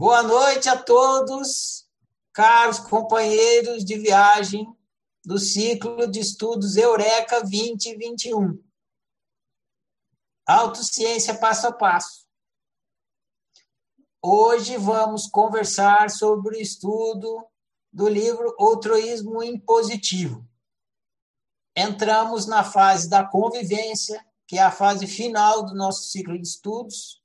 Boa noite a todos, caros companheiros de viagem do ciclo de estudos Eureka 2021. Autociência passo a passo. Hoje vamos conversar sobre o estudo do livro Outroísmo Impositivo. Entramos na fase da convivência, que é a fase final do nosso ciclo de estudos.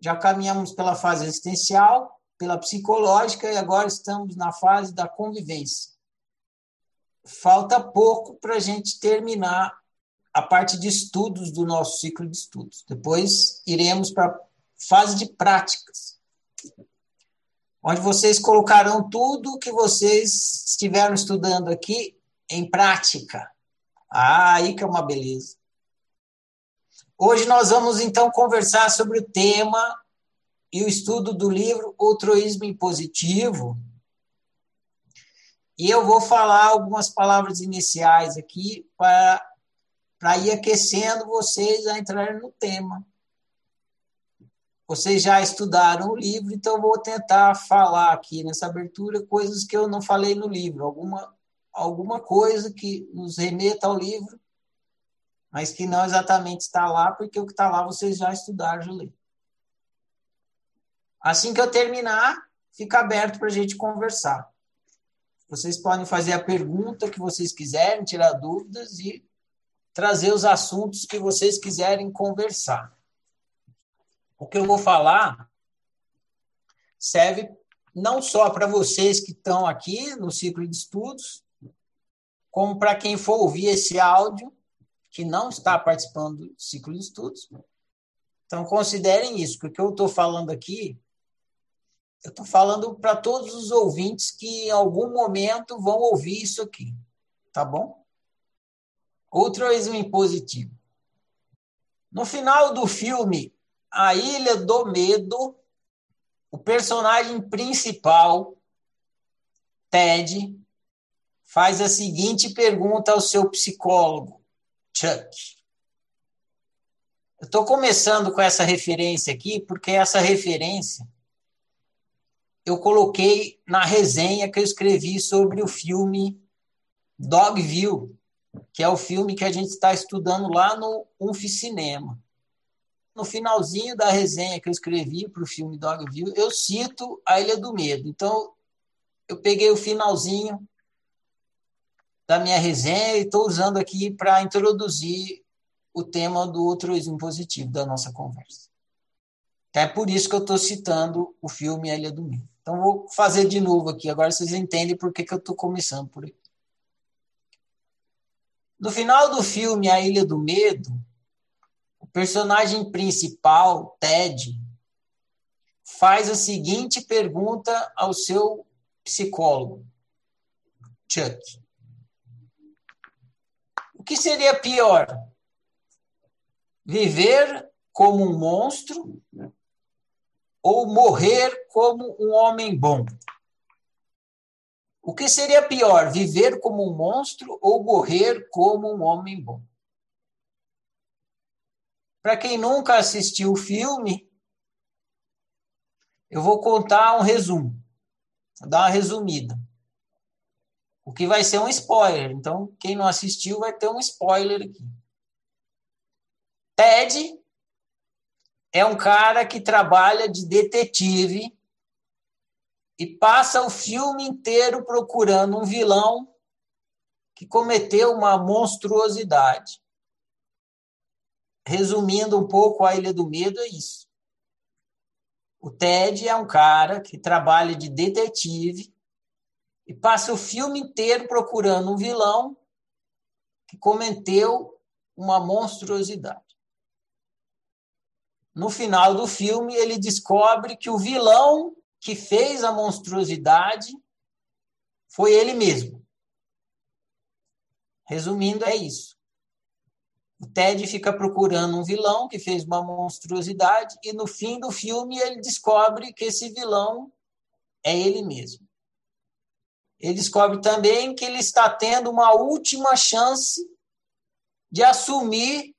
Já caminhamos pela fase existencial, pela psicológica e agora estamos na fase da convivência. Falta pouco para a gente terminar a parte de estudos do nosso ciclo de estudos. Depois iremos para a fase de práticas, onde vocês colocarão tudo o que vocês estiveram estudando aqui em prática. Ah, aí que é uma beleza. Hoje nós vamos, então, conversar sobre o tema e o estudo do livro Outroísmo Impositivo. E eu vou falar algumas palavras iniciais aqui para ir aquecendo vocês a entrarem no tema. Vocês já estudaram o livro, então eu vou tentar falar aqui nessa abertura coisas que eu não falei no livro, alguma coisa que nos remeta ao livro, mas que não exatamente está lá, porque o que está lá vocês já estudaram, já leram. Assim que eu terminar, fica aberto para a gente conversar. Vocês podem fazer a pergunta que vocês quiserem, tirar dúvidas e trazer os assuntos que vocês quiserem conversar. O que eu vou falar serve não só para vocês que estão aqui no ciclo de estudos, como para quem for ouvir esse áudio, que não está participando do ciclo de estudos. Então, considerem isso, porque o que eu estou falando aqui, eu estou falando para todos os ouvintes que em algum momento vão ouvir isso aqui, tá bom? Outroísmo impositivo. No final do filme A Ilha do Medo, o personagem principal, Ted, faz a seguinte pergunta ao seu psicólogo, Chuck. Eu estou começando com essa referência aqui, porque essa referência eu coloquei na resenha que eu escrevi sobre o filme Dogville, que é o filme que a gente está estudando lá no Uff Cinema. No finalzinho da resenha que eu escrevi para o filme Dogville, eu cito A Ilha do Medo. Então, eu peguei o finalzinho da minha resenha e estou usando aqui para introduzir o tema do outroísmo positivo da nossa conversa. É por isso que eu estou citando o filme A Ilha do Medo. Então, vou fazer de novo aqui. Agora vocês entendem por que eu estou começando por aqui. No final do filme A Ilha do Medo, o personagem principal, Ted, faz a seguinte pergunta ao seu psicólogo, Chuck. O que seria pior? Viver como um monstro ou morrer como um homem bom? O que seria pior? Viver como um monstro ou morrer como um homem bom? Para quem nunca assistiu o filme, eu vou contar um resumo. Vou dar uma resumida. O que vai ser um spoiler. Então, quem não assistiu vai ter um spoiler aqui. Ted é um cara que trabalha de detetive e passa o filme inteiro procurando um vilão que cometeu uma monstruosidade. Resumindo um pouco, A Ilha do Medo é isso. O Ted é um cara que trabalha de detetive e passa o filme inteiro procurando um vilão que cometeu uma monstruosidade. No final do filme, ele descobre que o vilão que fez a monstruosidade foi ele mesmo. Resumindo, é isso. O Ted fica procurando um vilão que fez uma monstruosidade e no fim do filme ele descobre que esse vilão é ele mesmo. Ele descobre também que ele está tendo uma última chance de assumir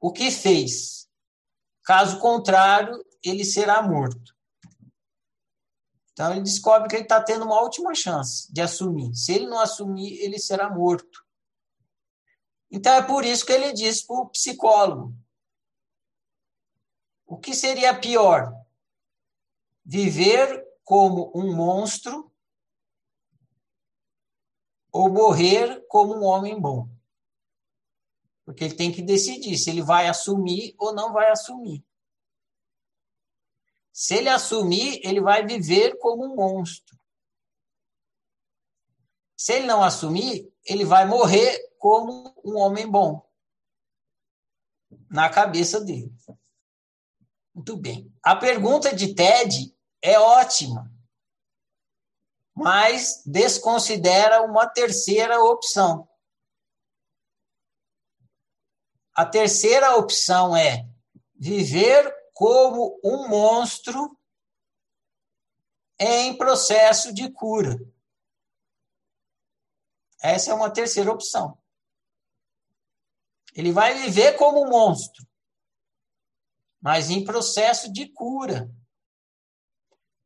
o que fez. Caso contrário, ele será morto. Então ele descobre que ele está tendo uma última chance de assumir. Se ele não assumir, ele será morto. Então é por isso que ele diz para o psicólogo: o que seria pior? Viver como um monstro ou morrer como um homem bom? Porque ele tem que decidir se ele vai assumir ou não vai assumir. Se ele assumir, ele vai viver como um monstro. Se ele não assumir, ele vai morrer como um homem bom. Na cabeça dele. Muito bem. A pergunta de Ted é ótima, mas desconsidera uma terceira opção. A terceira opção é viver como um monstro em processo de cura. Essa é uma terceira opção. Ele vai viver como um monstro, mas em processo de cura.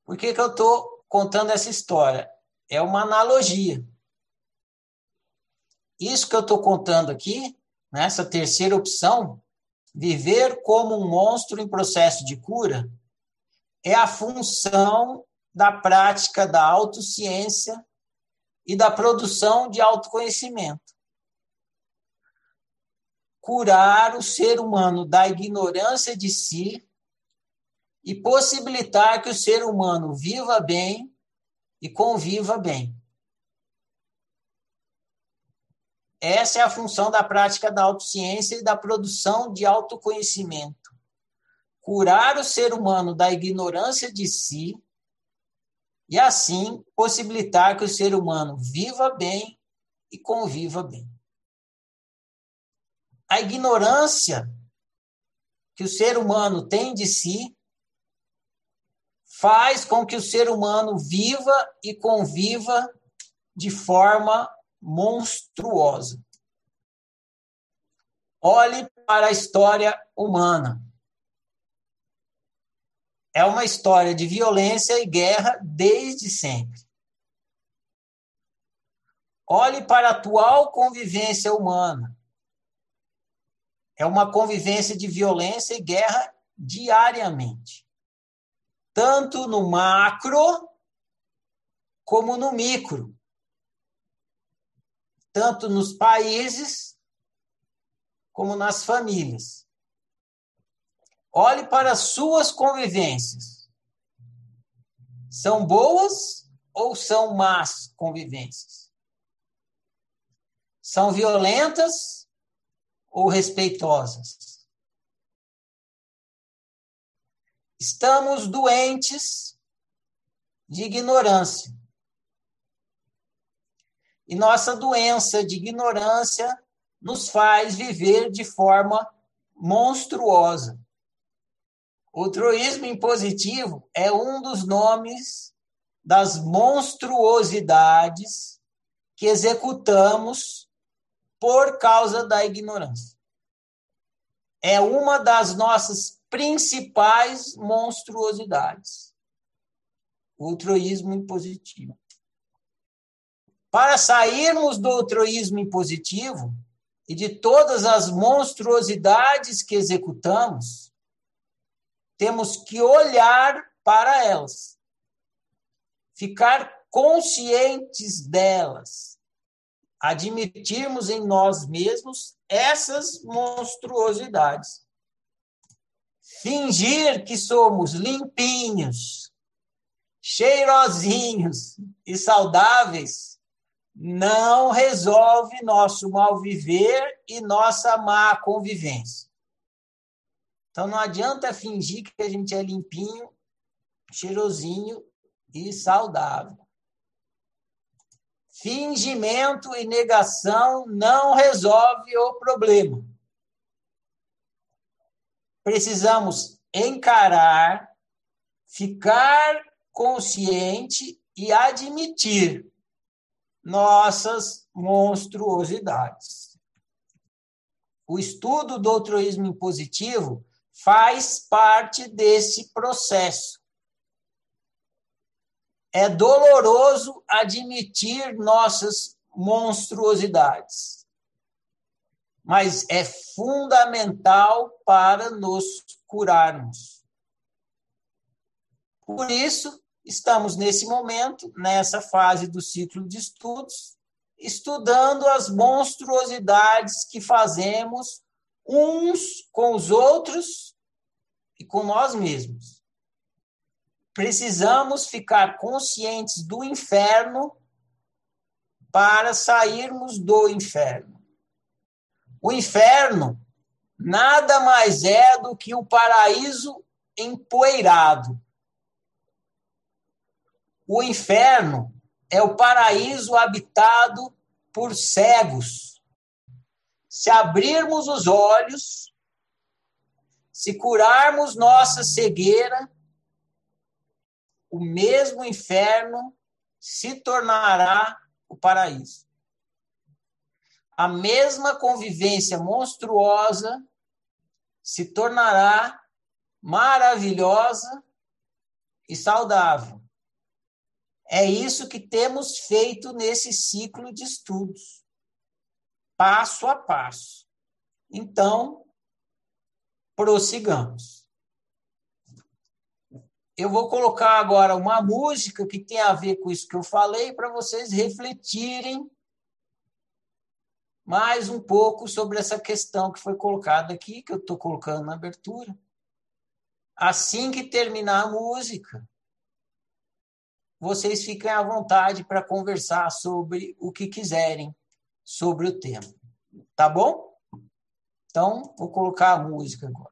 Por que eu estou contando essa história? É uma analogia. Isso que eu estou contando aqui, nessa terceira opção, viver como um monstro em processo de cura, é a função da prática da autociência e da produção de autoconhecimento. Curar o ser humano da ignorância de si e possibilitar que o ser humano viva bem e conviva bem. Essa é a função da prática da autociência e da produção de autoconhecimento. Curar o ser humano da ignorância de si e, assim, possibilitar que o ser humano viva bem e conviva bem. A ignorância que o ser humano tem de si faz com que o ser humano viva e conviva de forma monstruosa. Olhe para a história humana. É uma história de violência e guerra desde sempre. Olhe para a atual convivência humana. É uma convivência de violência e guerra diariamente, tanto no macro como no micro. Tanto nos países como nas famílias. Olhe para as suas convivências. São boas ou são más convivências? São violentas ou respeitosas? Estamos doentes de ignorância. E nossa doença de ignorância nos faz viver de forma monstruosa. Outroísmo impositivo é um dos nomes das monstruosidades que executamos por causa da ignorância. É uma das nossas principais monstruosidades. Outroísmo impositivo. Para sairmos do outroísmo impositivo e de todas as monstruosidades que executamos, temos que olhar para elas, ficar conscientes delas, admitirmos em nós mesmos essas monstruosidades. Fingir que somos limpinhos, cheirosinhos e saudáveis não resolve nosso mal viver e nossa má convivência. Então, não adianta fingir que a gente é limpinho, cheirosinho e saudável. Fingimento e negação não resolve o problema. Precisamos encarar, ficar consciente e admitir nossas monstruosidades. O estudo do altruísmo impositivo faz parte desse processo. É doloroso admitir nossas monstruosidades, mas é fundamental para nos curarmos. Por isso, estamos nesse momento, nessa fase do ciclo de estudos, estudando as monstruosidades que fazemos uns com os outros e com nós mesmos. Precisamos ficar conscientes do inferno para sairmos do inferno. O inferno nada mais é do que o paraíso empoeirado. O inferno é o paraíso habitado por cegos. Se abrirmos os olhos, se curarmos nossa cegueira, o mesmo inferno se tornará o paraíso. A mesma convivência monstruosa se tornará maravilhosa e saudável. É isso que temos feito nesse ciclo de estudos, passo a passo. Então, prossigamos. Eu vou colocar agora uma música que tem a ver com isso que eu falei, para vocês refletirem mais um pouco sobre essa questão que foi colocada aqui, que eu estou colocando na abertura. Assim que terminar a música, vocês fiquem à vontade para conversar sobre o que quiserem, sobre o tema. Tá bom? Então, vou colocar a música agora.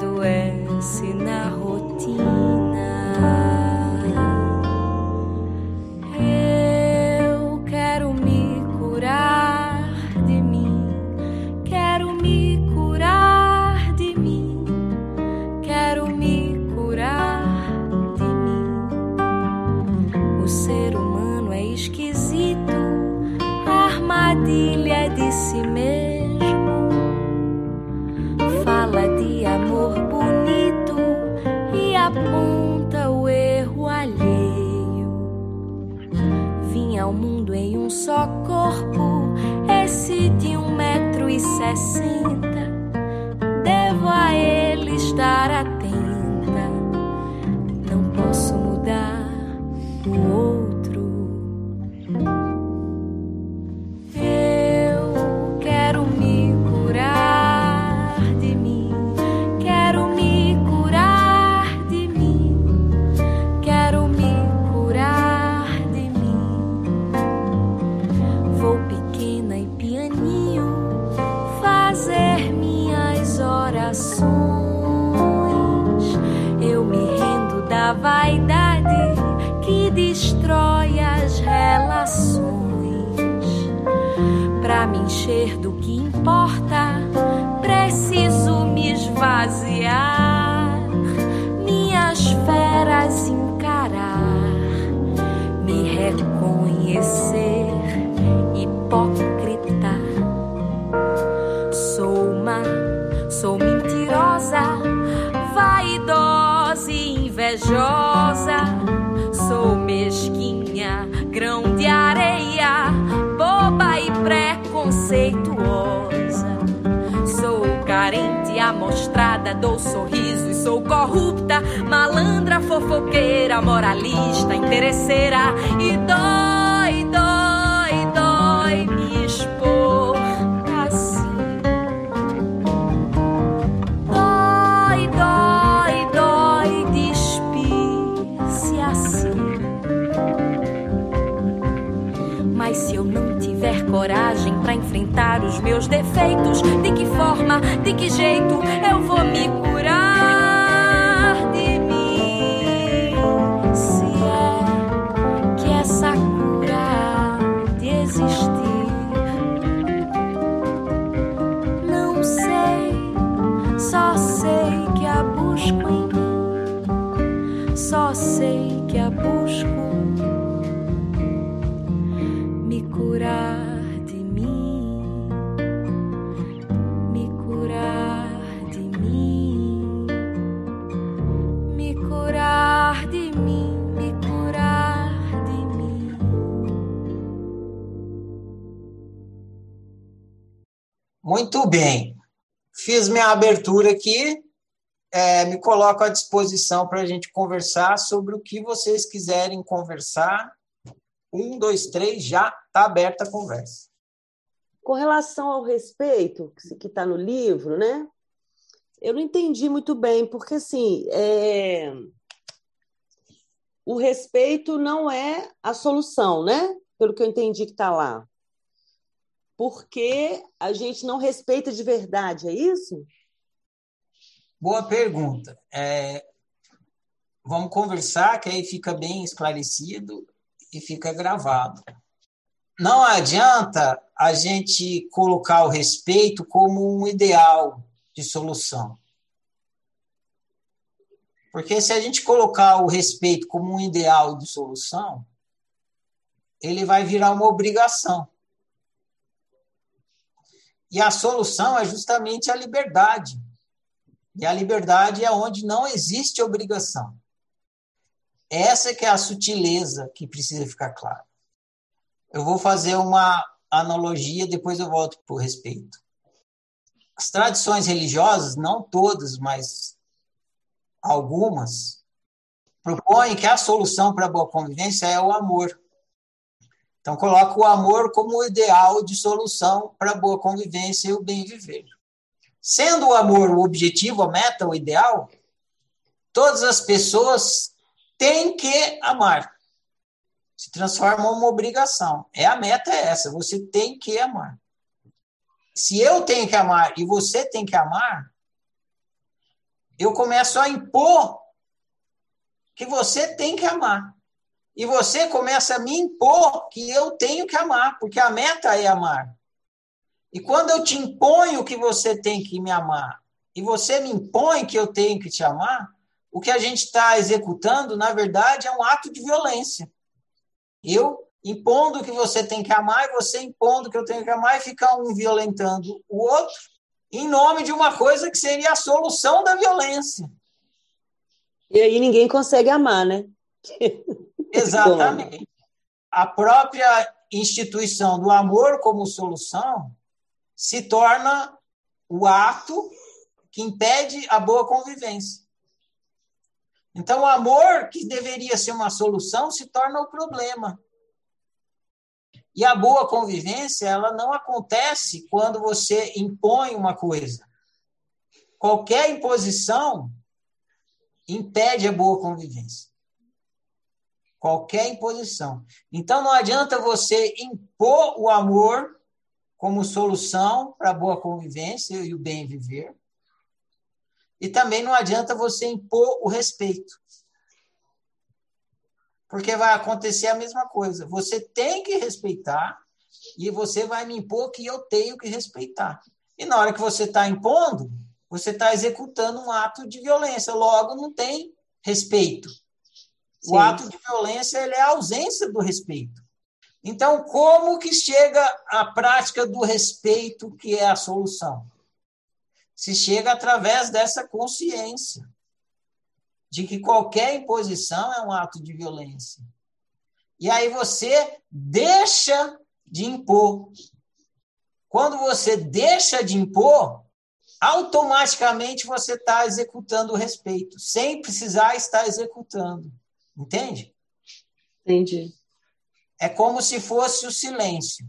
Dói, os meus defeitos. De que forma, de que jeito eu vou me curar de mim? Se é que essa cura de existir, não sei, só sei que a busco em mim, só sei que a busco. Muito bem, fiz minha abertura aqui, me coloco à disposição para a gente conversar sobre o que vocês quiserem conversar. 1, 2, 3, já está aberta a conversa. Com relação ao respeito, que está no livro, né? Eu não entendi muito bem, porque assim, o respeito não é a solução, né? Pelo que eu entendi que está lá. Porque a gente não respeita de verdade, é isso? Boa pergunta. Vamos conversar, que aí fica bem esclarecido e fica gravado. Não adianta a gente colocar o respeito como um ideal de solução. Porque se a gente colocar o respeito como um ideal de solução, ele vai virar uma obrigação. E a solução é justamente a liberdade. E a liberdade é onde não existe obrigação. Essa que é a sutileza que precisa ficar clara. Eu vou fazer uma analogia, depois eu volto para o respeito. As tradições religiosas, não todas, mas algumas, propõem que a solução para a boa convivência é o amor. Então, coloca o amor como ideal de solução para a boa convivência e o bem viver. Sendo o amor o objetivo, a meta, o ideal, todas as pessoas têm que amar. Se transforma em uma obrigação. A meta é essa, você tem que amar. Se eu tenho que amar e você tem que amar, eu começo a impor que você tem que amar. E você começa a me impor que eu tenho que amar, porque a meta é amar. E quando eu te imponho que você tem que me amar, e você me impõe que eu tenho que te amar, o que a gente está executando, na verdade, é um ato de violência. Eu impondo que você tem que amar, e você impondo que eu tenho que amar, e fica um violentando o outro, em nome de uma coisa que seria a solução da violência. E aí ninguém consegue amar, né? Exatamente. A própria instituição do amor como solução se torna o ato que impede a boa convivência. Então, o amor, que deveria ser uma solução, se torna o problema. E a boa convivência, ela não acontece quando você impõe uma coisa. Qualquer imposição impede a boa convivência. Qualquer imposição. Então, não adianta você impor o amor como solução para a boa convivência e o bem viver. E também não adianta você impor o respeito. Porque vai acontecer a mesma coisa. Você tem que respeitar e você vai me impor que eu tenho que respeitar. E na hora que você está impondo, você está executando um ato de violência. Logo, não tem respeito. Sim. O ato de violência, ele é a ausência do respeito. Então, como que chega a prática do respeito, que é a solução? Se chega através dessa consciência de que qualquer imposição é um ato de violência. E aí você deixa de impor. Quando você deixa de impor, automaticamente você está executando o respeito, sem precisar estar executando. Entende? Entendi. É como se fosse o silêncio.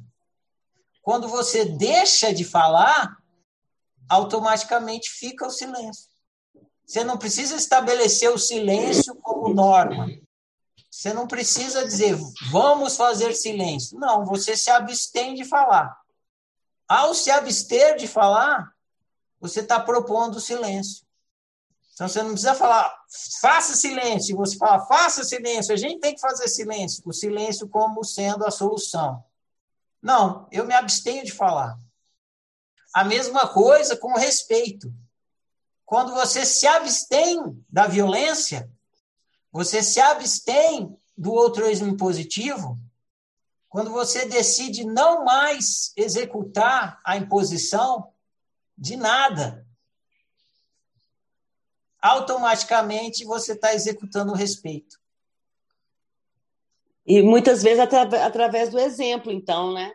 Quando você deixa de falar, automaticamente fica o silêncio. Você não precisa estabelecer o silêncio como norma. Você não precisa dizer, vamos fazer silêncio. Não, você se abstém de falar. Ao se abster de falar, você está propondo o silêncio. Então, você não precisa falar, faça silêncio. Você fala, faça silêncio. A gente tem que fazer silêncio. O silêncio como sendo a solução. Não, eu me abstenho de falar. A mesma coisa com respeito. Quando você se abstém da violência, você se abstém do outroísmo impositivo, quando você decide não mais executar a imposição de nada, automaticamente você está executando o respeito. E muitas vezes através do exemplo, então, né?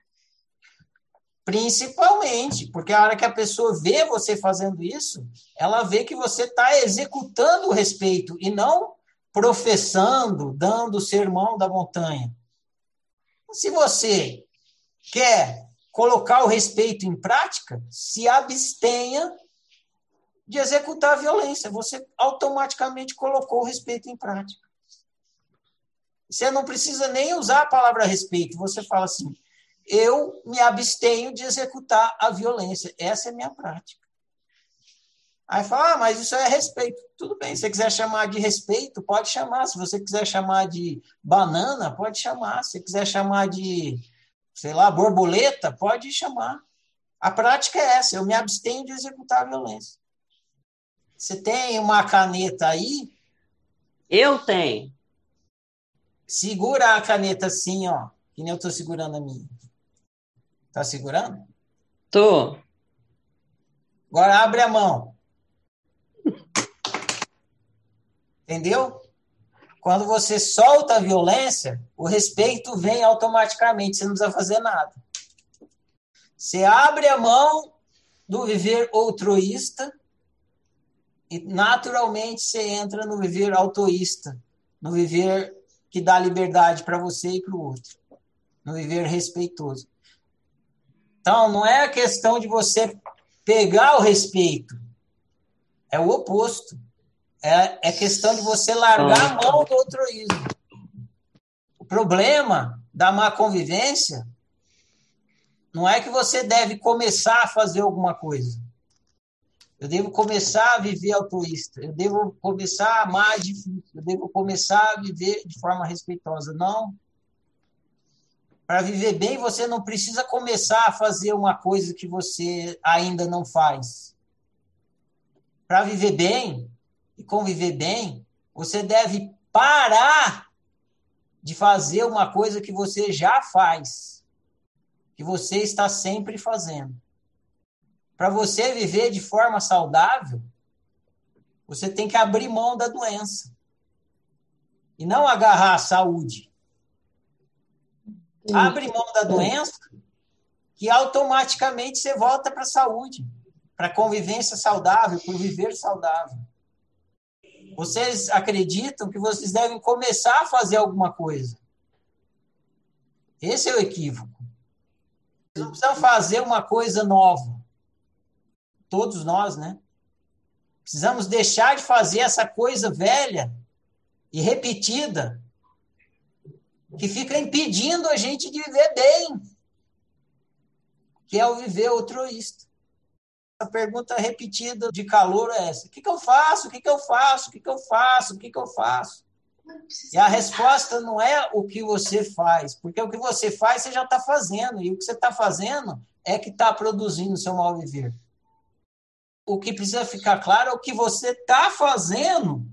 Principalmente, porque a hora que a pessoa vê você fazendo isso, ela vê que você está executando o respeito e não professando, dando o sermão da montanha. Se você quer colocar o respeito em prática, se abstenha de executar a violência. Você automaticamente colocou o respeito em prática. Você não precisa nem usar a palavra respeito. Você fala assim, eu me abstenho de executar a violência. Essa é a minha prática. Aí fala, ah, mas isso é respeito. Tudo bem, se você quiser chamar de respeito, pode chamar. Se você quiser chamar de banana, pode chamar. Se você quiser chamar de, sei lá, borboleta, pode chamar. A prática é essa, eu me abstenho de executar a violência. Você tem uma caneta aí? Eu tenho. Segura a caneta assim, ó. Que nem eu estou segurando a minha. Tá segurando? Tô. Agora abre a mão. Entendeu? Quando você solta a violência, o respeito vem automaticamente. Você não precisa fazer nada. Você abre a mão do viver outroísta e naturalmente você entra no viver autoísta. No viver que dá liberdade para você e para o outro. No viver respeitoso. Então, não é a questão de você pegar o respeito. É o oposto. É questão de você largar a mão do outroísmo. O problema da má convivência não é que você deve começar a fazer alguma coisa. Eu devo começar a viver altruísta. Eu devo começar a amar difícil. Eu devo começar a viver de forma respeitosa. Não. Para viver bem, você não precisa começar a fazer uma coisa que você ainda não faz. Para viver bem e conviver bem, você deve parar de fazer uma coisa que você já faz, que você está sempre fazendo. Para você viver de forma saudável, você tem que abrir mão da doença e não agarrar a saúde. Abre mão da doença que automaticamente você volta para a saúde, para a convivência saudável, para o viver saudável. Vocês acreditam que vocês devem começar a fazer alguma coisa. Esse é o equívoco. Vocês não precisam fazer uma coisa nova. Todos nós, né? Precisamos deixar de fazer essa coisa velha e repetida que fica impedindo a gente de viver bem, que é o viver altruísta. A pergunta repetida de calor é essa. O que eu faço? O que eu faço? O que eu faço? O que eu faço? E a resposta não é o que você faz, porque o que você faz você já está fazendo, e o que você está fazendo é que está produzindo o seu mal viver. O que precisa ficar claro é o que você está fazendo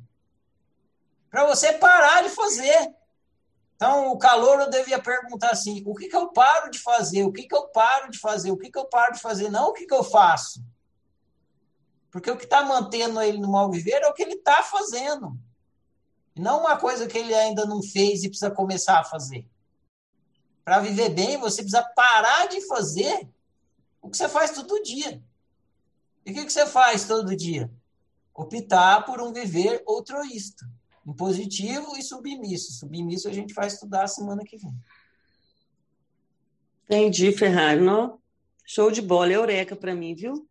para você parar de fazer. Então, o calouro devia perguntar assim, o que eu paro de fazer? O que eu paro de fazer? O que eu paro de fazer? Não o que eu faço. Porque o que está mantendo ele no mal viver é o que ele está fazendo. E não uma coisa que ele ainda não fez e precisa começar a fazer. Para viver bem, você precisa parar de fazer o que você faz todo dia. E o que você faz todo dia? Optar por um viver outroísta. Impositivo e submisso. Submisso a gente vai estudar semana que vem. Entendi, Ferrari. Não? Show de bola. Eureka para mim, viu?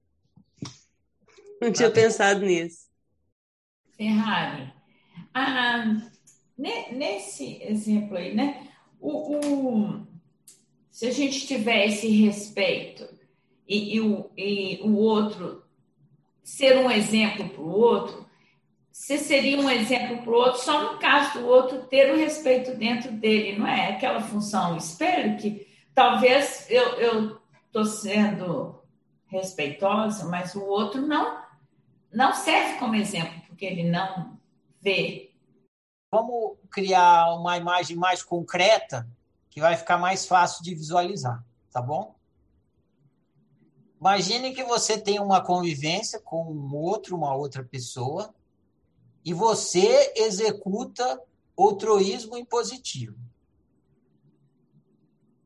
Não tinha pensado nisso. Ferrari, nesse exemplo aí, né? Se a gente tiver esse respeito e o outro ser um exemplo para o outro, você seria um exemplo para o outro só no caso do outro ter o respeito dentro dele, não é? Aquela função espelho que talvez eu estou sendo respeitosa, mas o outro não serve como exemplo, porque ele não vê. Vamos criar uma imagem mais concreta que vai ficar mais fácil de visualizar, tá bom? Imagine que você tem uma convivência com uma outra pessoa, e você executa outroísmo impositivo.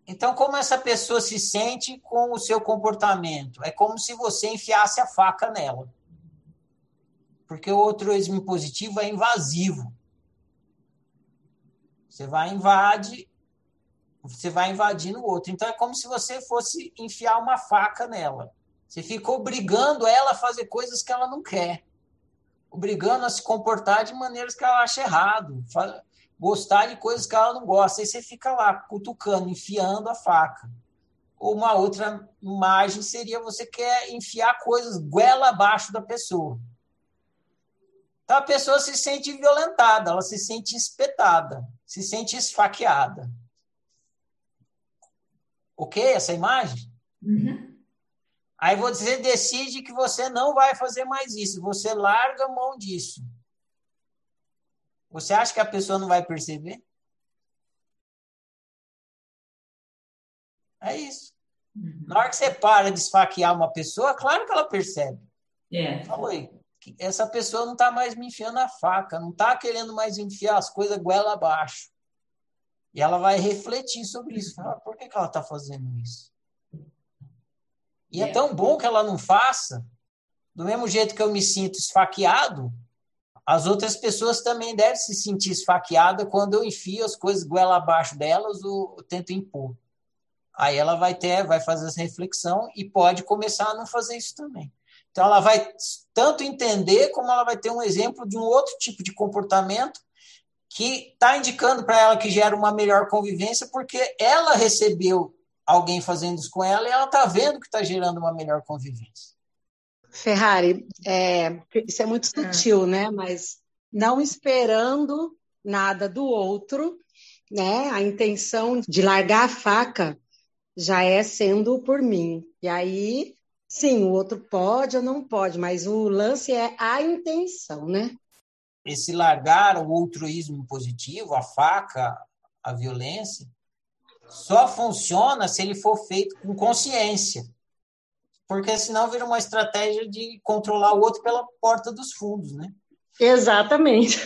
Então, como essa pessoa se sente com o seu comportamento? É como se você enfiasse a faca nela. Porque o outroísmo impositivo é invasivo. Você vai invadindo o outro. Então, é como se você fosse enfiar uma faca nela. Você fica obrigando ela a fazer coisas que ela não quer. Obrigando a se comportar de maneiras que ela acha errado, gostar de coisas que ela não gosta. Aí você fica lá cutucando, enfiando a faca. Ou uma outra imagem seria você quer enfiar coisas goela abaixo da pessoa. Então a pessoa se sente violentada, ela se sente espetada, se sente esfaqueada. Ok? Essa imagem? Uhum. Aí você decide que você não vai fazer mais isso. Você larga a mão disso. Você acha que a pessoa não vai perceber? É isso. Uhum. Na hora que você para de esfaquear uma pessoa, claro que ela percebe. Yeah. Fala aí, essa pessoa não está mais me enfiando a faca, não está querendo mais enfiar as coisas goela abaixo. E ela vai refletir sobre isso. Fala, por que ela está fazendo isso? E é tão bom que ela não faça. Do mesmo jeito que eu me sinto esfaqueado, as outras pessoas também devem se sentir esfaqueadas quando eu enfio as coisas goela abaixo delas ou tento impor. Aí ela vai fazer essa reflexão e pode começar a não fazer isso também. Então ela vai tanto entender como ela vai ter um exemplo de um outro tipo de comportamento que está indicando para ela que gera uma melhor convivência porque ela recebeu alguém fazendo isso com ela e ela está vendo que está gerando uma melhor convivência. Ferrari, isso é muito sutil, né? Mas não esperando nada do outro, né? A intenção de largar a faca já é sendo por mim. E aí, sim, o outro pode ou não pode, mas o lance é a intenção, né? Esse largar o altruísmo positivo, a faca, a violência, só funciona se ele for feito com consciência, porque senão vira uma estratégia de controlar o outro pela porta dos fundos, né? Exatamente.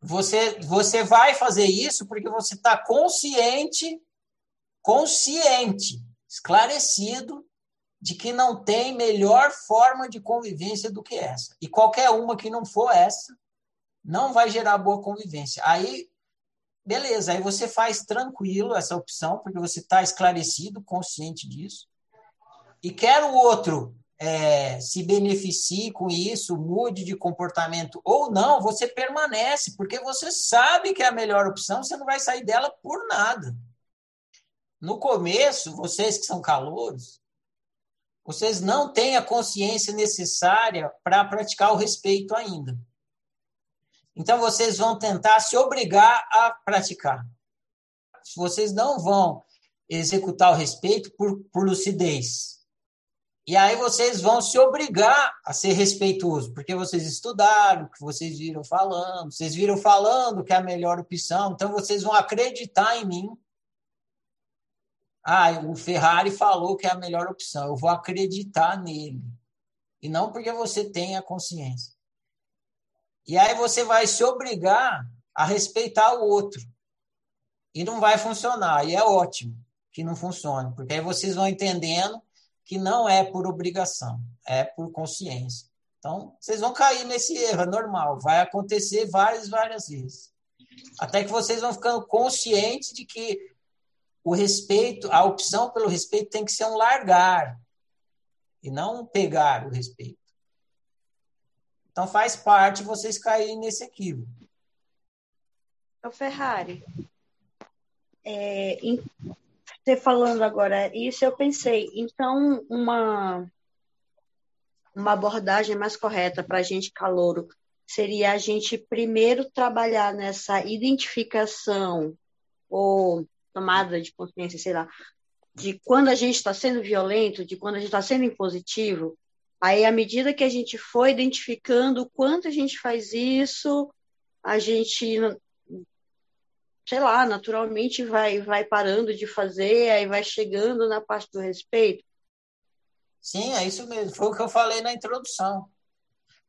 Você vai fazer isso porque você está consciente, esclarecido de que não tem melhor forma de convivência do que essa. E qualquer uma que não for essa, não vai gerar boa convivência. Aí, beleza, aí você faz tranquilo essa opção, porque você está esclarecido, consciente disso. E quer o outro se beneficie com isso, mude de comportamento ou não, você permanece, porque você sabe que é a melhor opção, você não vai sair dela por nada. No começo, vocês que são calouros, vocês não têm a consciência necessária para praticar o respeito ainda. Então, vocês vão tentar se obrigar a praticar. Vocês não vão executar o respeito por lucidez. E aí, vocês vão se obrigar a ser respeitoso, porque vocês estudaram, que vocês viram falando que é a melhor opção. Então, vocês vão acreditar em mim. Ah, o Ferrari falou que é a melhor opção. Eu vou acreditar nele. E não porque você tem a consciência. E aí você vai se obrigar a respeitar o outro. E não vai funcionar. E é ótimo que não funcione, porque aí vocês vão entendendo que não é por obrigação, é por consciência. Então, vocês vão cair nesse erro, é normal. Vai acontecer várias vezes. Até que vocês vão ficando conscientes de que o respeito, a opção pelo respeito tem que ser um largar e não um pegar o respeito. Então, faz parte vocês caírem nesse equívoco. Ferrari, você falando agora isso, eu pensei, então uma abordagem mais correta para a gente calouro seria a gente primeiro trabalhar nessa identificação ou tomada de consciência, sei lá, de quando a gente está sendo violento, de quando a gente está sendo impositivo. Aí, à medida que a gente for identificando o quanto a gente faz isso, a gente, sei lá, naturalmente vai parando de fazer, aí vai chegando na parte do respeito. Sim, é isso mesmo. Foi o que eu falei na introdução.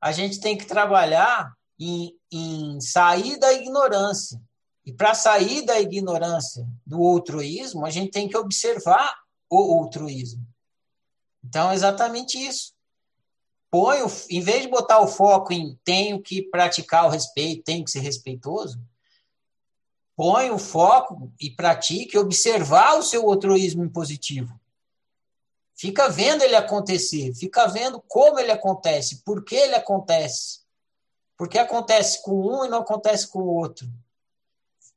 A gente tem que trabalhar em sair da ignorância. E para sair da ignorância do outroísmo, a gente tem que observar o outroísmo. Então, é exatamente isso. Em vez de botar o foco em tenho que praticar o respeito, tenho que ser respeitoso, põe o foco e pratique observar o seu outroísmo impositivo. Fica vendo ele acontecer, fica vendo como ele acontece, por que ele acontece, por que acontece com um e não acontece com o outro.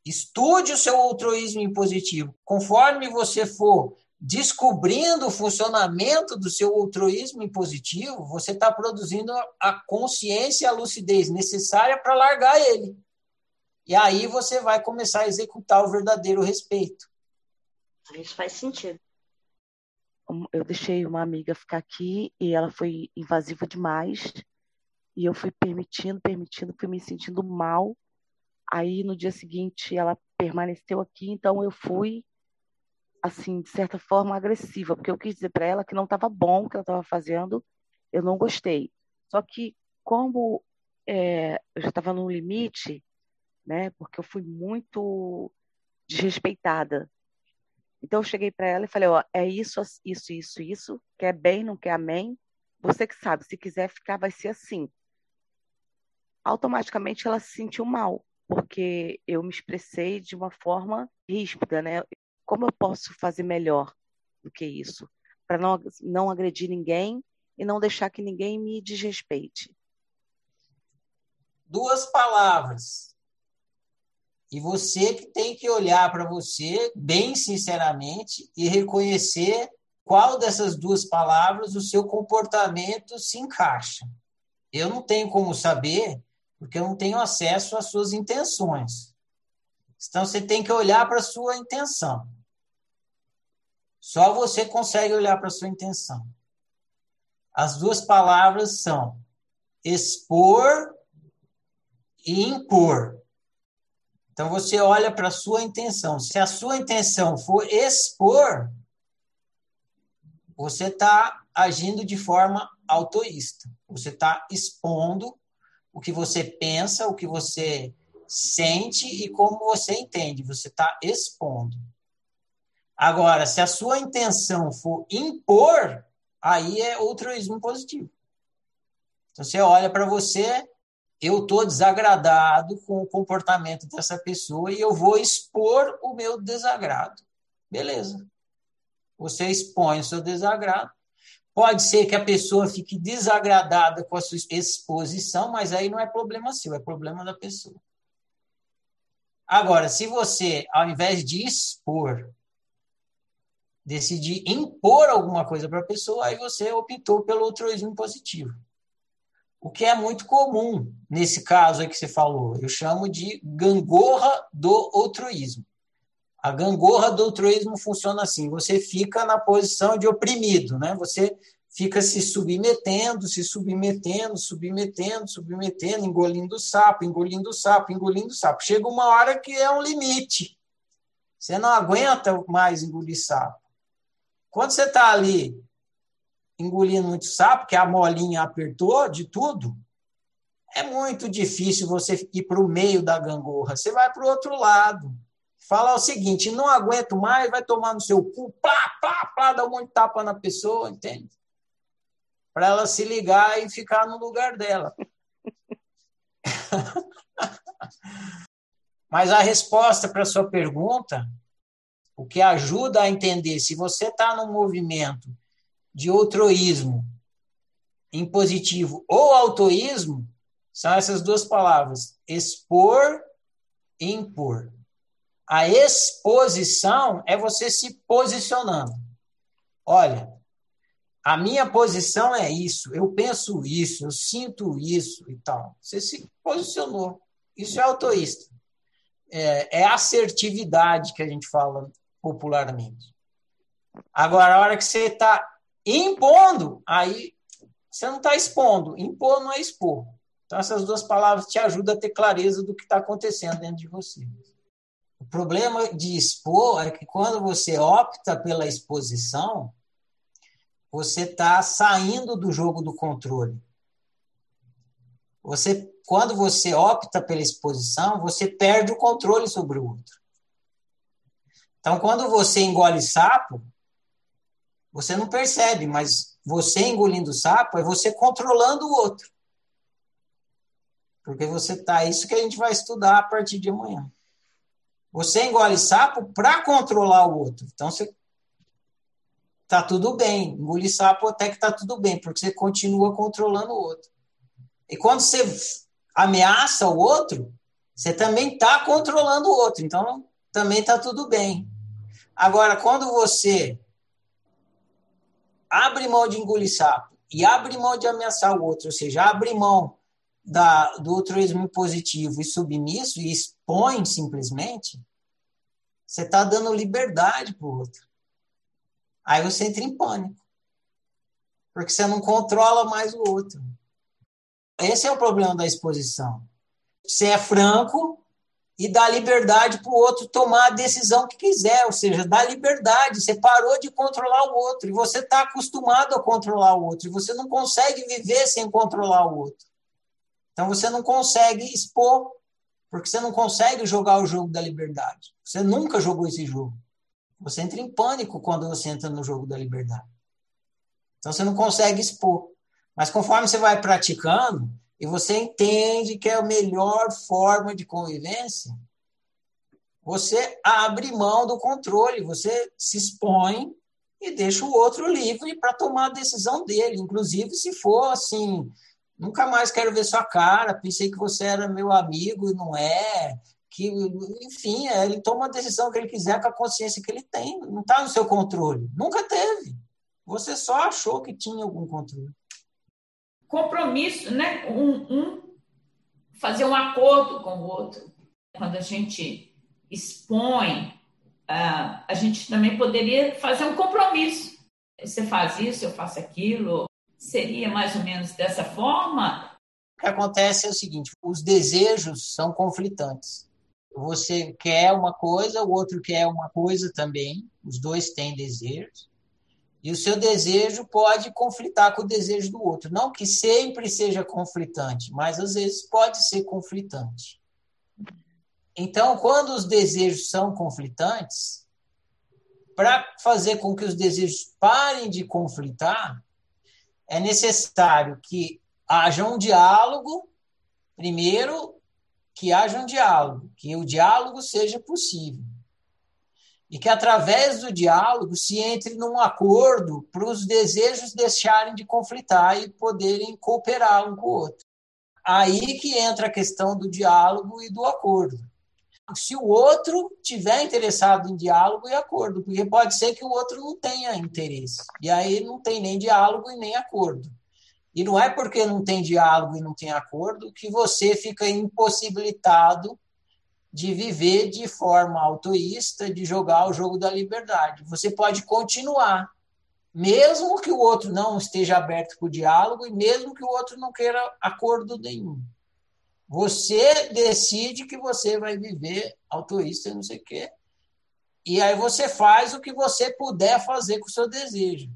Estude o seu outroísmo impositivo. Conforme você for descobrindo o funcionamento do seu outroísmo impositivo, você está produzindo a consciência e a lucidez necessária para largar ele. E aí você vai começar a executar o verdadeiro respeito. Isso faz sentido. Eu deixei uma amiga ficar aqui e ela foi invasiva demais. E eu fui permitindo, fui me sentindo mal. Aí, no dia seguinte, ela permaneceu aqui. Então, eu fui, assim, de certa forma, agressiva. Porque eu quis dizer para ela que não estava bom o que ela estava fazendo. Eu não gostei. Só que, como eu já estava no limite, né? Porque eu fui muito desrespeitada. Então, eu cheguei para ela e falei, ó, é isso, quer bem, não quer amém, você que sabe, se quiser ficar, vai ser assim. Automaticamente, ela se sentiu mal, porque eu me expressei de uma forma ríspida, né? Como eu posso fazer melhor do que isso? Para não agredir ninguém e não deixar que ninguém me desrespeite. 2 palavras. E você que tem que olhar para você bem sinceramente e reconhecer qual dessas 2 palavras o seu comportamento se encaixa. Eu não tenho como saber, porque eu não tenho acesso às suas intenções. Então, você tem que olhar para a sua intenção. Só você consegue olhar para a sua intenção. As 2 palavras são expor e impor. Então, você olha para a sua intenção. Se a sua intenção for expor, você está agindo de forma autoísta. Você está expondo o que você pensa, o que você sente e como você entende. Você está expondo. Agora, se a sua intenção for impor, aí é outroísmo positivo. Então, você olha para você. Eu estou desagradado com o comportamento dessa pessoa e eu vou expor o meu desagrado. Beleza. Você expõe o seu desagrado. Pode ser que a pessoa fique desagradada com a sua exposição, mas aí não é problema seu, é problema da pessoa. Agora, se você, ao invés de expor, decidir impor alguma coisa para a pessoa, aí você optou pelo outroísmo positivo. O que é muito comum nesse caso aí que você falou, eu chamo de gangorra do altruísmo. A gangorra do altruísmo funciona assim, você fica na posição de oprimido, né? Você fica se submetendo, engolindo o sapo. Chega uma hora que é um limite. Você não aguenta mais engolir sapo. Quando você está ali engolindo muito sapo, porque a molinha apertou de tudo, é muito difícil você ir para o meio da gangorra. Você vai para o outro lado. Fala o seguinte, não aguento mais, vai tomar no seu cu, plá, dá um monte de tapa na pessoa, entende? Para ela se ligar e ficar no lugar dela. Mas a resposta para a sua pergunta, o que ajuda a entender, se você está num movimento de outroísmo impositivo ou autoísmo, são essas 2 palavras, expor e impor. A exposição é você se posicionando. Olha, a minha posição é isso, eu penso isso, eu sinto isso e tal. Você se posicionou. Isso é autoísta. É assertividade que a gente fala popularmente. Agora, a hora que você está impondo, aí você não está expondo. Impor não é expor. Então, essas duas palavras te ajudam a ter clareza do que está acontecendo dentro de você. O problema de expor é que quando você opta pela exposição, você está saindo do jogo do controle. Quando você opta pela exposição, você perde o controle sobre o outro. Então, quando você engole sapo, você não percebe, mas você engolindo sapo é você controlando o outro. Porque você está... Isso que a gente vai estudar a partir de amanhã. Você engole sapo para controlar o outro. Então, você está tudo bem. Engole sapo até que está tudo bem, porque você continua controlando o outro. E quando você ameaça o outro, você também está controlando o outro. Então, também está tudo bem. Agora, quando você abre mão de engolir sapo e abre mão de ameaçar o outro, ou seja, abre mão do altruísmo impositivo e submisso e expõe simplesmente, você está dando liberdade para o outro. Aí você entra em pânico. Porque você não controla mais o outro. Esse é o problema da exposição. Você é franco e dá liberdade para o outro tomar a decisão que quiser, ou seja, dá liberdade. Você parou de controlar o outro e você está acostumado a controlar o outro e você não consegue viver sem controlar o outro. Então, você não consegue expor, porque você não consegue jogar o jogo da liberdade. Você nunca jogou esse jogo. Você entra em pânico quando você entra no jogo da liberdade. Então, você não consegue expor. Mas conforme você vai praticando e você entende que é a melhor forma de convivência, você abre mão do controle, você se expõe e deixa o outro livre para tomar a decisão dele. Inclusive, se for assim, nunca mais quero ver sua cara, pensei que você era meu amigo e não é. Que, enfim, ele toma a decisão que ele quiser com a consciência que ele tem. Não está no seu controle. Nunca teve. Você só achou que tinha algum controle. Compromisso, né? Fazer um acordo com o outro. Quando a gente expõe, a gente também poderia fazer um compromisso. Você faz isso, eu faço aquilo. Seria mais ou menos dessa forma? O que acontece é o seguinte, os desejos são conflitantes. Você quer uma coisa, o outro quer uma coisa também. Os dois têm desejos. E o seu desejo pode conflitar com o desejo do outro. Não que sempre seja conflitante, mas às vezes pode ser conflitante. Então, quando os desejos são conflitantes, para fazer com que os desejos parem de conflitar, é necessário que haja um diálogo, primeiro, que o diálogo seja possível. E que, através do diálogo, se entre num acordo para os desejos deixarem de conflitar e poderem cooperar um com o outro. Aí que entra a questão do diálogo e do acordo. Se o outro estiver interessado em diálogo e acordo, porque pode ser que o outro não tenha interesse. E aí não tem nem diálogo e nem acordo. E não é porque não tem diálogo e não tem acordo que você fica impossibilitado de viver de forma autoísta, de jogar o jogo da liberdade. Você pode continuar, mesmo que o outro não esteja aberto para o diálogo e mesmo que o outro não queira acordo nenhum. Você decide que você vai viver autoísta e não sei o quê, e aí você faz o que você puder fazer com o seu desejo.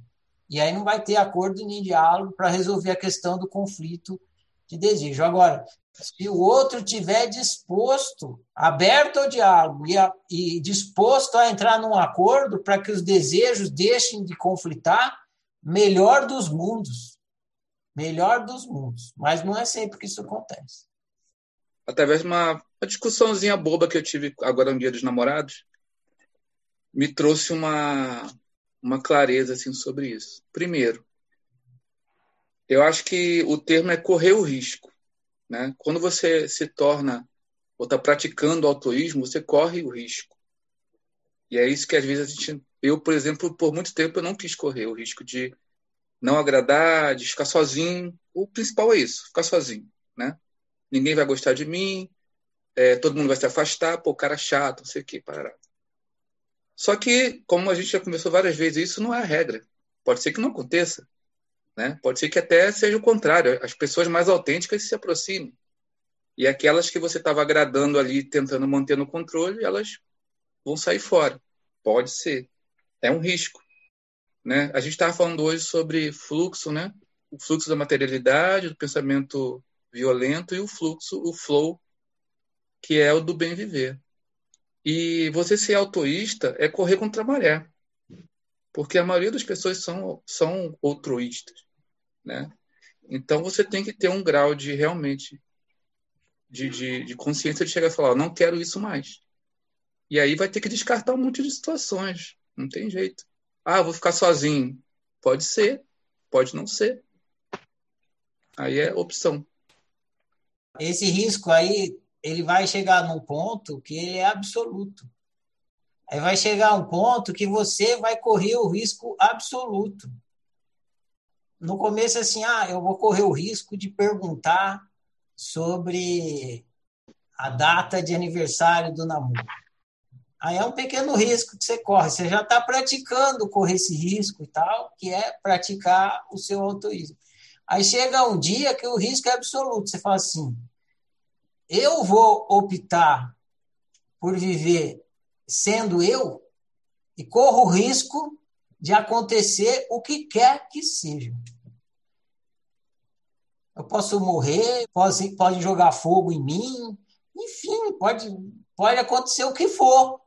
E aí não vai ter acordo nem diálogo para resolver a questão do conflito de desejo. Agora, se o outro estiver disposto, aberto ao diálogo e disposto a entrar num acordo para que os desejos deixem de conflitar, melhor dos mundos. Melhor dos mundos. Mas não é sempre que isso acontece. Através de uma discussãozinha boba que eu tive agora no Dia dos Namorados, me trouxe uma clareza assim, sobre isso. Primeiro, eu acho que o termo é correr o risco. Quando você se torna ou está praticando o altruísmo, você corre o risco. E é isso que às vezes a gente... Eu, por exemplo, por muito tempo eu não quis correr o risco de não agradar, de ficar sozinho. O principal é isso, ficar sozinho, né? Ninguém vai gostar de mim, todo mundo vai se afastar, pô, cara chato, não sei o quê, parará. Só que, como a gente já conversou várias vezes, isso não é a regra. Pode ser que não aconteça, né? Pode ser que até seja o contrário. As pessoas mais autênticas se aproximem. E aquelas que você estava agradando ali, tentando manter no controle, elas vão sair fora. Pode ser. É um risco, né? A gente estava falando hoje sobre fluxo, né? O fluxo da materialidade, do pensamento violento e o fluxo, o flow, que é o do bem viver. E você ser altruísta é correr contra a maré. Porque a maioria das pessoas são altruístas, né? Então você tem que ter um grau de realmente de consciência de chegar e falar, oh, não quero isso mais. E aí vai ter que descartar um monte de situações. Não tem jeito. Ah, vou ficar sozinho. Pode ser, pode não ser. Aí é opção. Esse risco aí, ele vai chegar num ponto que ele é absoluto. Aí vai chegar um ponto que você vai correr o risco absoluto. No começo, assim, eu vou correr o risco de perguntar sobre a data de aniversário do namoro. Aí é um pequeno risco que você corre. Você já está praticando correr esse risco e tal, que é praticar o seu altruísmo. Aí chega um dia que o risco é absoluto. Você fala assim, eu vou optar por viver sendo eu e corro o risco de acontecer o que quer que seja. Eu posso morrer, pode jogar fogo em mim, enfim, pode acontecer o que for.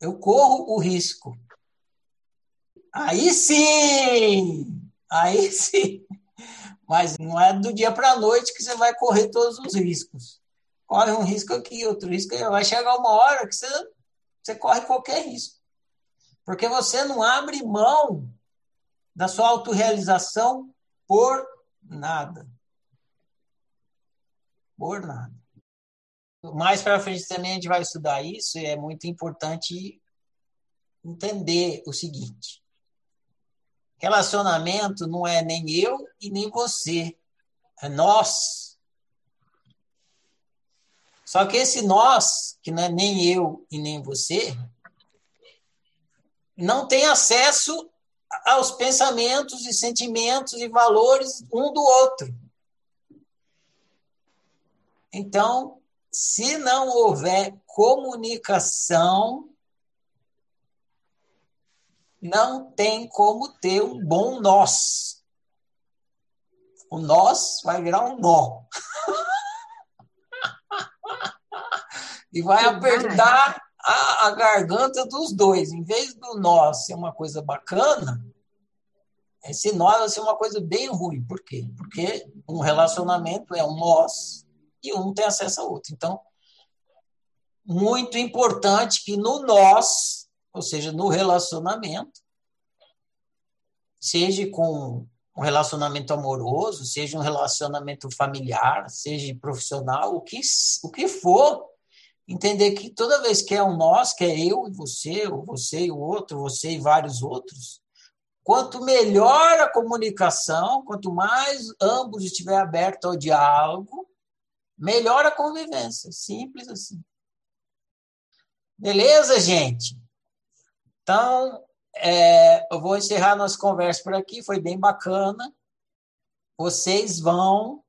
Eu corro o risco. Aí sim. Mas não é do dia para a noite que você vai correr todos os riscos. Corre um risco aqui, outro risco aqui. Vai chegar uma hora que você corre qualquer risco. Porque você não abre mão da sua autorrealização por nada. Por nada. Mais para frente também a gente vai estudar isso e é muito importante entender o seguinte. Relacionamento não é nem eu e nem você. É nós. Só que esse nós, que não é nem eu e nem você, não tem acesso aos pensamentos e sentimentos e valores um do outro. Então, se não houver comunicação, não tem como ter um bom nós. O nós vai virar um nó. E vai apertar a garganta dos dois. Em vez do nós ser uma coisa bacana, esse nós vai ser uma coisa bem ruim. Por quê? Porque um relacionamento é um nós e um tem acesso ao outro. Então, muito importante que no nós, ou seja, no relacionamento, seja com um relacionamento amoroso, seja um relacionamento familiar, seja profissional, o que for, entender que toda vez que é um nós, que é eu e você, ou você e o outro, você e vários outros, quanto melhor a comunicação, quanto mais ambos estiverem abertos ao diálogo, melhor a convivência. Simples assim. Beleza, gente? Então, eu vou encerrar nossa conversa por aqui, foi bem bacana. Vocês vão,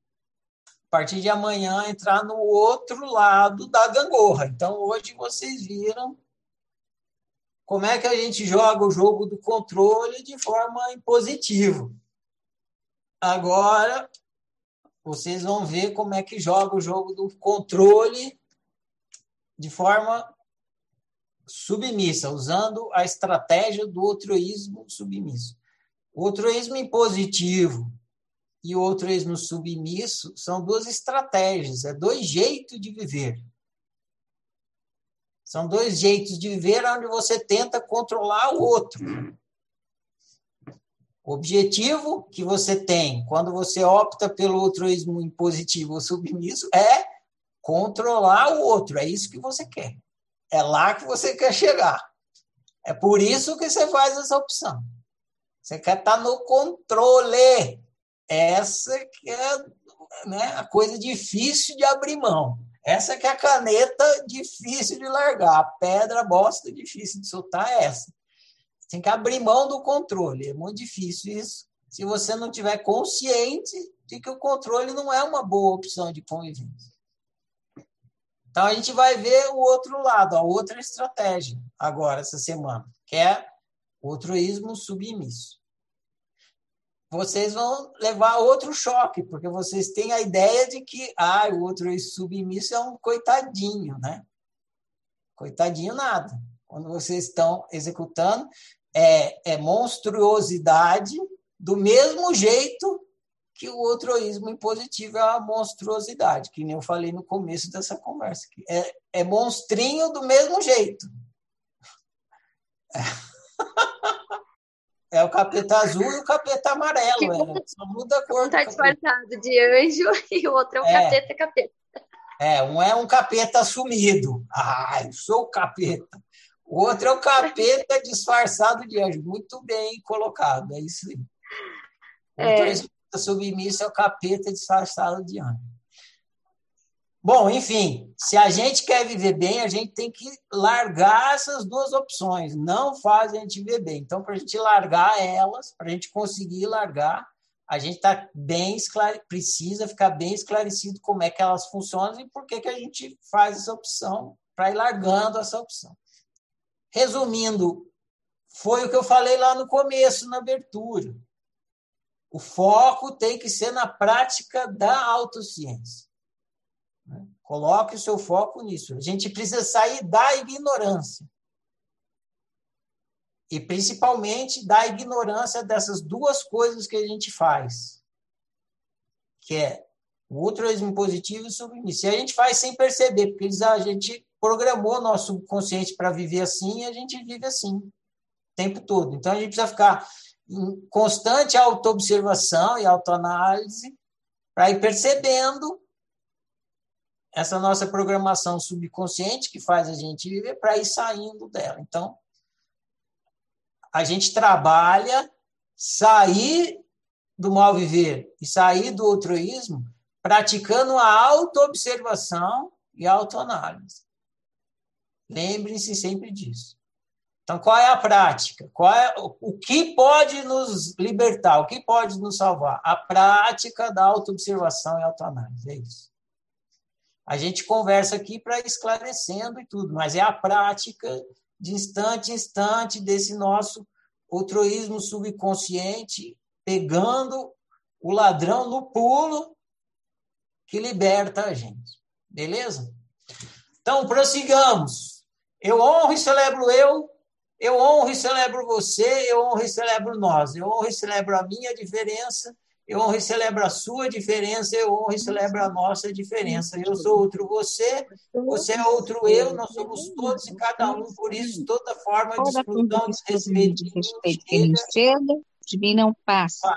a partir de amanhã, entrar no outro lado da gangorra. Então, hoje vocês viram como é que a gente joga o jogo do controle de forma impositiva. Agora, vocês vão ver como é que joga o jogo do controle de forma submissa, usando a estratégia do outroísmo submisso. O outroísmo impositivo e o outroísmo submisso são duas estratégias, é dois jeitos de viver. São dois jeitos de viver onde você tenta controlar o outro. O objetivo que você tem quando você opta pelo outroísmo impositivo ou submisso é controlar o outro, é isso que você quer. É lá que você quer chegar. É por isso que você faz essa opção. Você quer estar no controle. Essa que é, né, a coisa difícil de abrir mão. Essa que é a caneta difícil de largar. A pedra, a bosta, difícil de soltar é essa. Você tem que abrir mão do controle. É muito difícil isso. Se você não tiver consciente de que o controle não é uma boa opção de convivência. Então, a gente vai ver o outro lado, a outra estratégia agora, essa semana, que é o outroísmo submisso. Vocês vão levar outro choque, porque vocês têm a ideia de que o outroísmo submisso é um coitadinho, né? Coitadinho nada. Quando vocês estão executando, é monstruosidade do mesmo jeito que o outroísmo impositivo é uma monstruosidade, que nem eu falei no começo dessa conversa. É monstrinho do mesmo jeito. É o capeta azul e o capeta amarelo. Só muda a cor. Um está disfarçado de anjo e o outro é um capeta. Um é um capeta sumido. Eu sou o capeta. O outro é o capeta disfarçado de anjo. Muito bem colocado, é isso aí. O submisso é o capeta disfarçado de anjo. Bom, enfim, se a gente quer viver bem, a gente tem que largar essas duas opções. Não fazem a gente viver bem. Então, para a gente largar elas, para a gente conseguir largar, a gente precisa ficar bem esclarecido como é que elas funcionam e por que a gente faz essa opção, para ir largando essa opção. Resumindo, foi o que eu falei lá no começo, na abertura. O foco tem que ser na prática da autociência. Coloque o seu foco nisso. A gente precisa sair da ignorância. E, principalmente, da ignorância dessas duas coisas que a gente faz, que é o outroísmo positivo e o submisso. E a gente faz sem perceber, porque a gente programou o nosso subconsciente para viver assim e a gente vive assim o tempo todo. Então, a gente precisa ficar em constante autoobservação e autoanálise para ir percebendo essa nossa programação subconsciente que faz a gente viver, para ir saindo dela. Então, a gente trabalha sair do mal viver e sair do outroísmo praticando a autoobservação e a autoanálise. Lembrem-se sempre disso. Então, qual é a prática? O que pode nos libertar? O que pode nos salvar? A prática da autoobservação e autoanálise, é isso. A gente conversa aqui para ir esclarecendo e tudo, mas é a prática de instante em instante desse nosso outroísmo subconsciente, pegando o ladrão no pulo, que liberta a gente. Beleza? Então, prossigamos. Eu honro e celebro eu honro e celebro você, eu honro e celebro nós, eu honro e celebro a minha diferença, eu honro e celebro a sua diferença, eu honro e celebro a nossa diferença. Eu sou outro você, você é outro eu, nós somos todos e cada um, por isso, toda forma de exclusão, desrespeito, de mim não passa.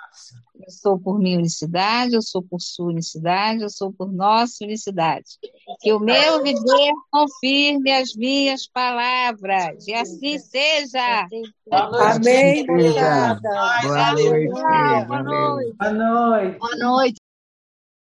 Eu sou por minha unicidade, eu sou por sua unicidade, eu sou por nossa unicidade. Que o meu viver confirme as minhas palavras. E assim seja. Amém. Boa noite. Boa noite.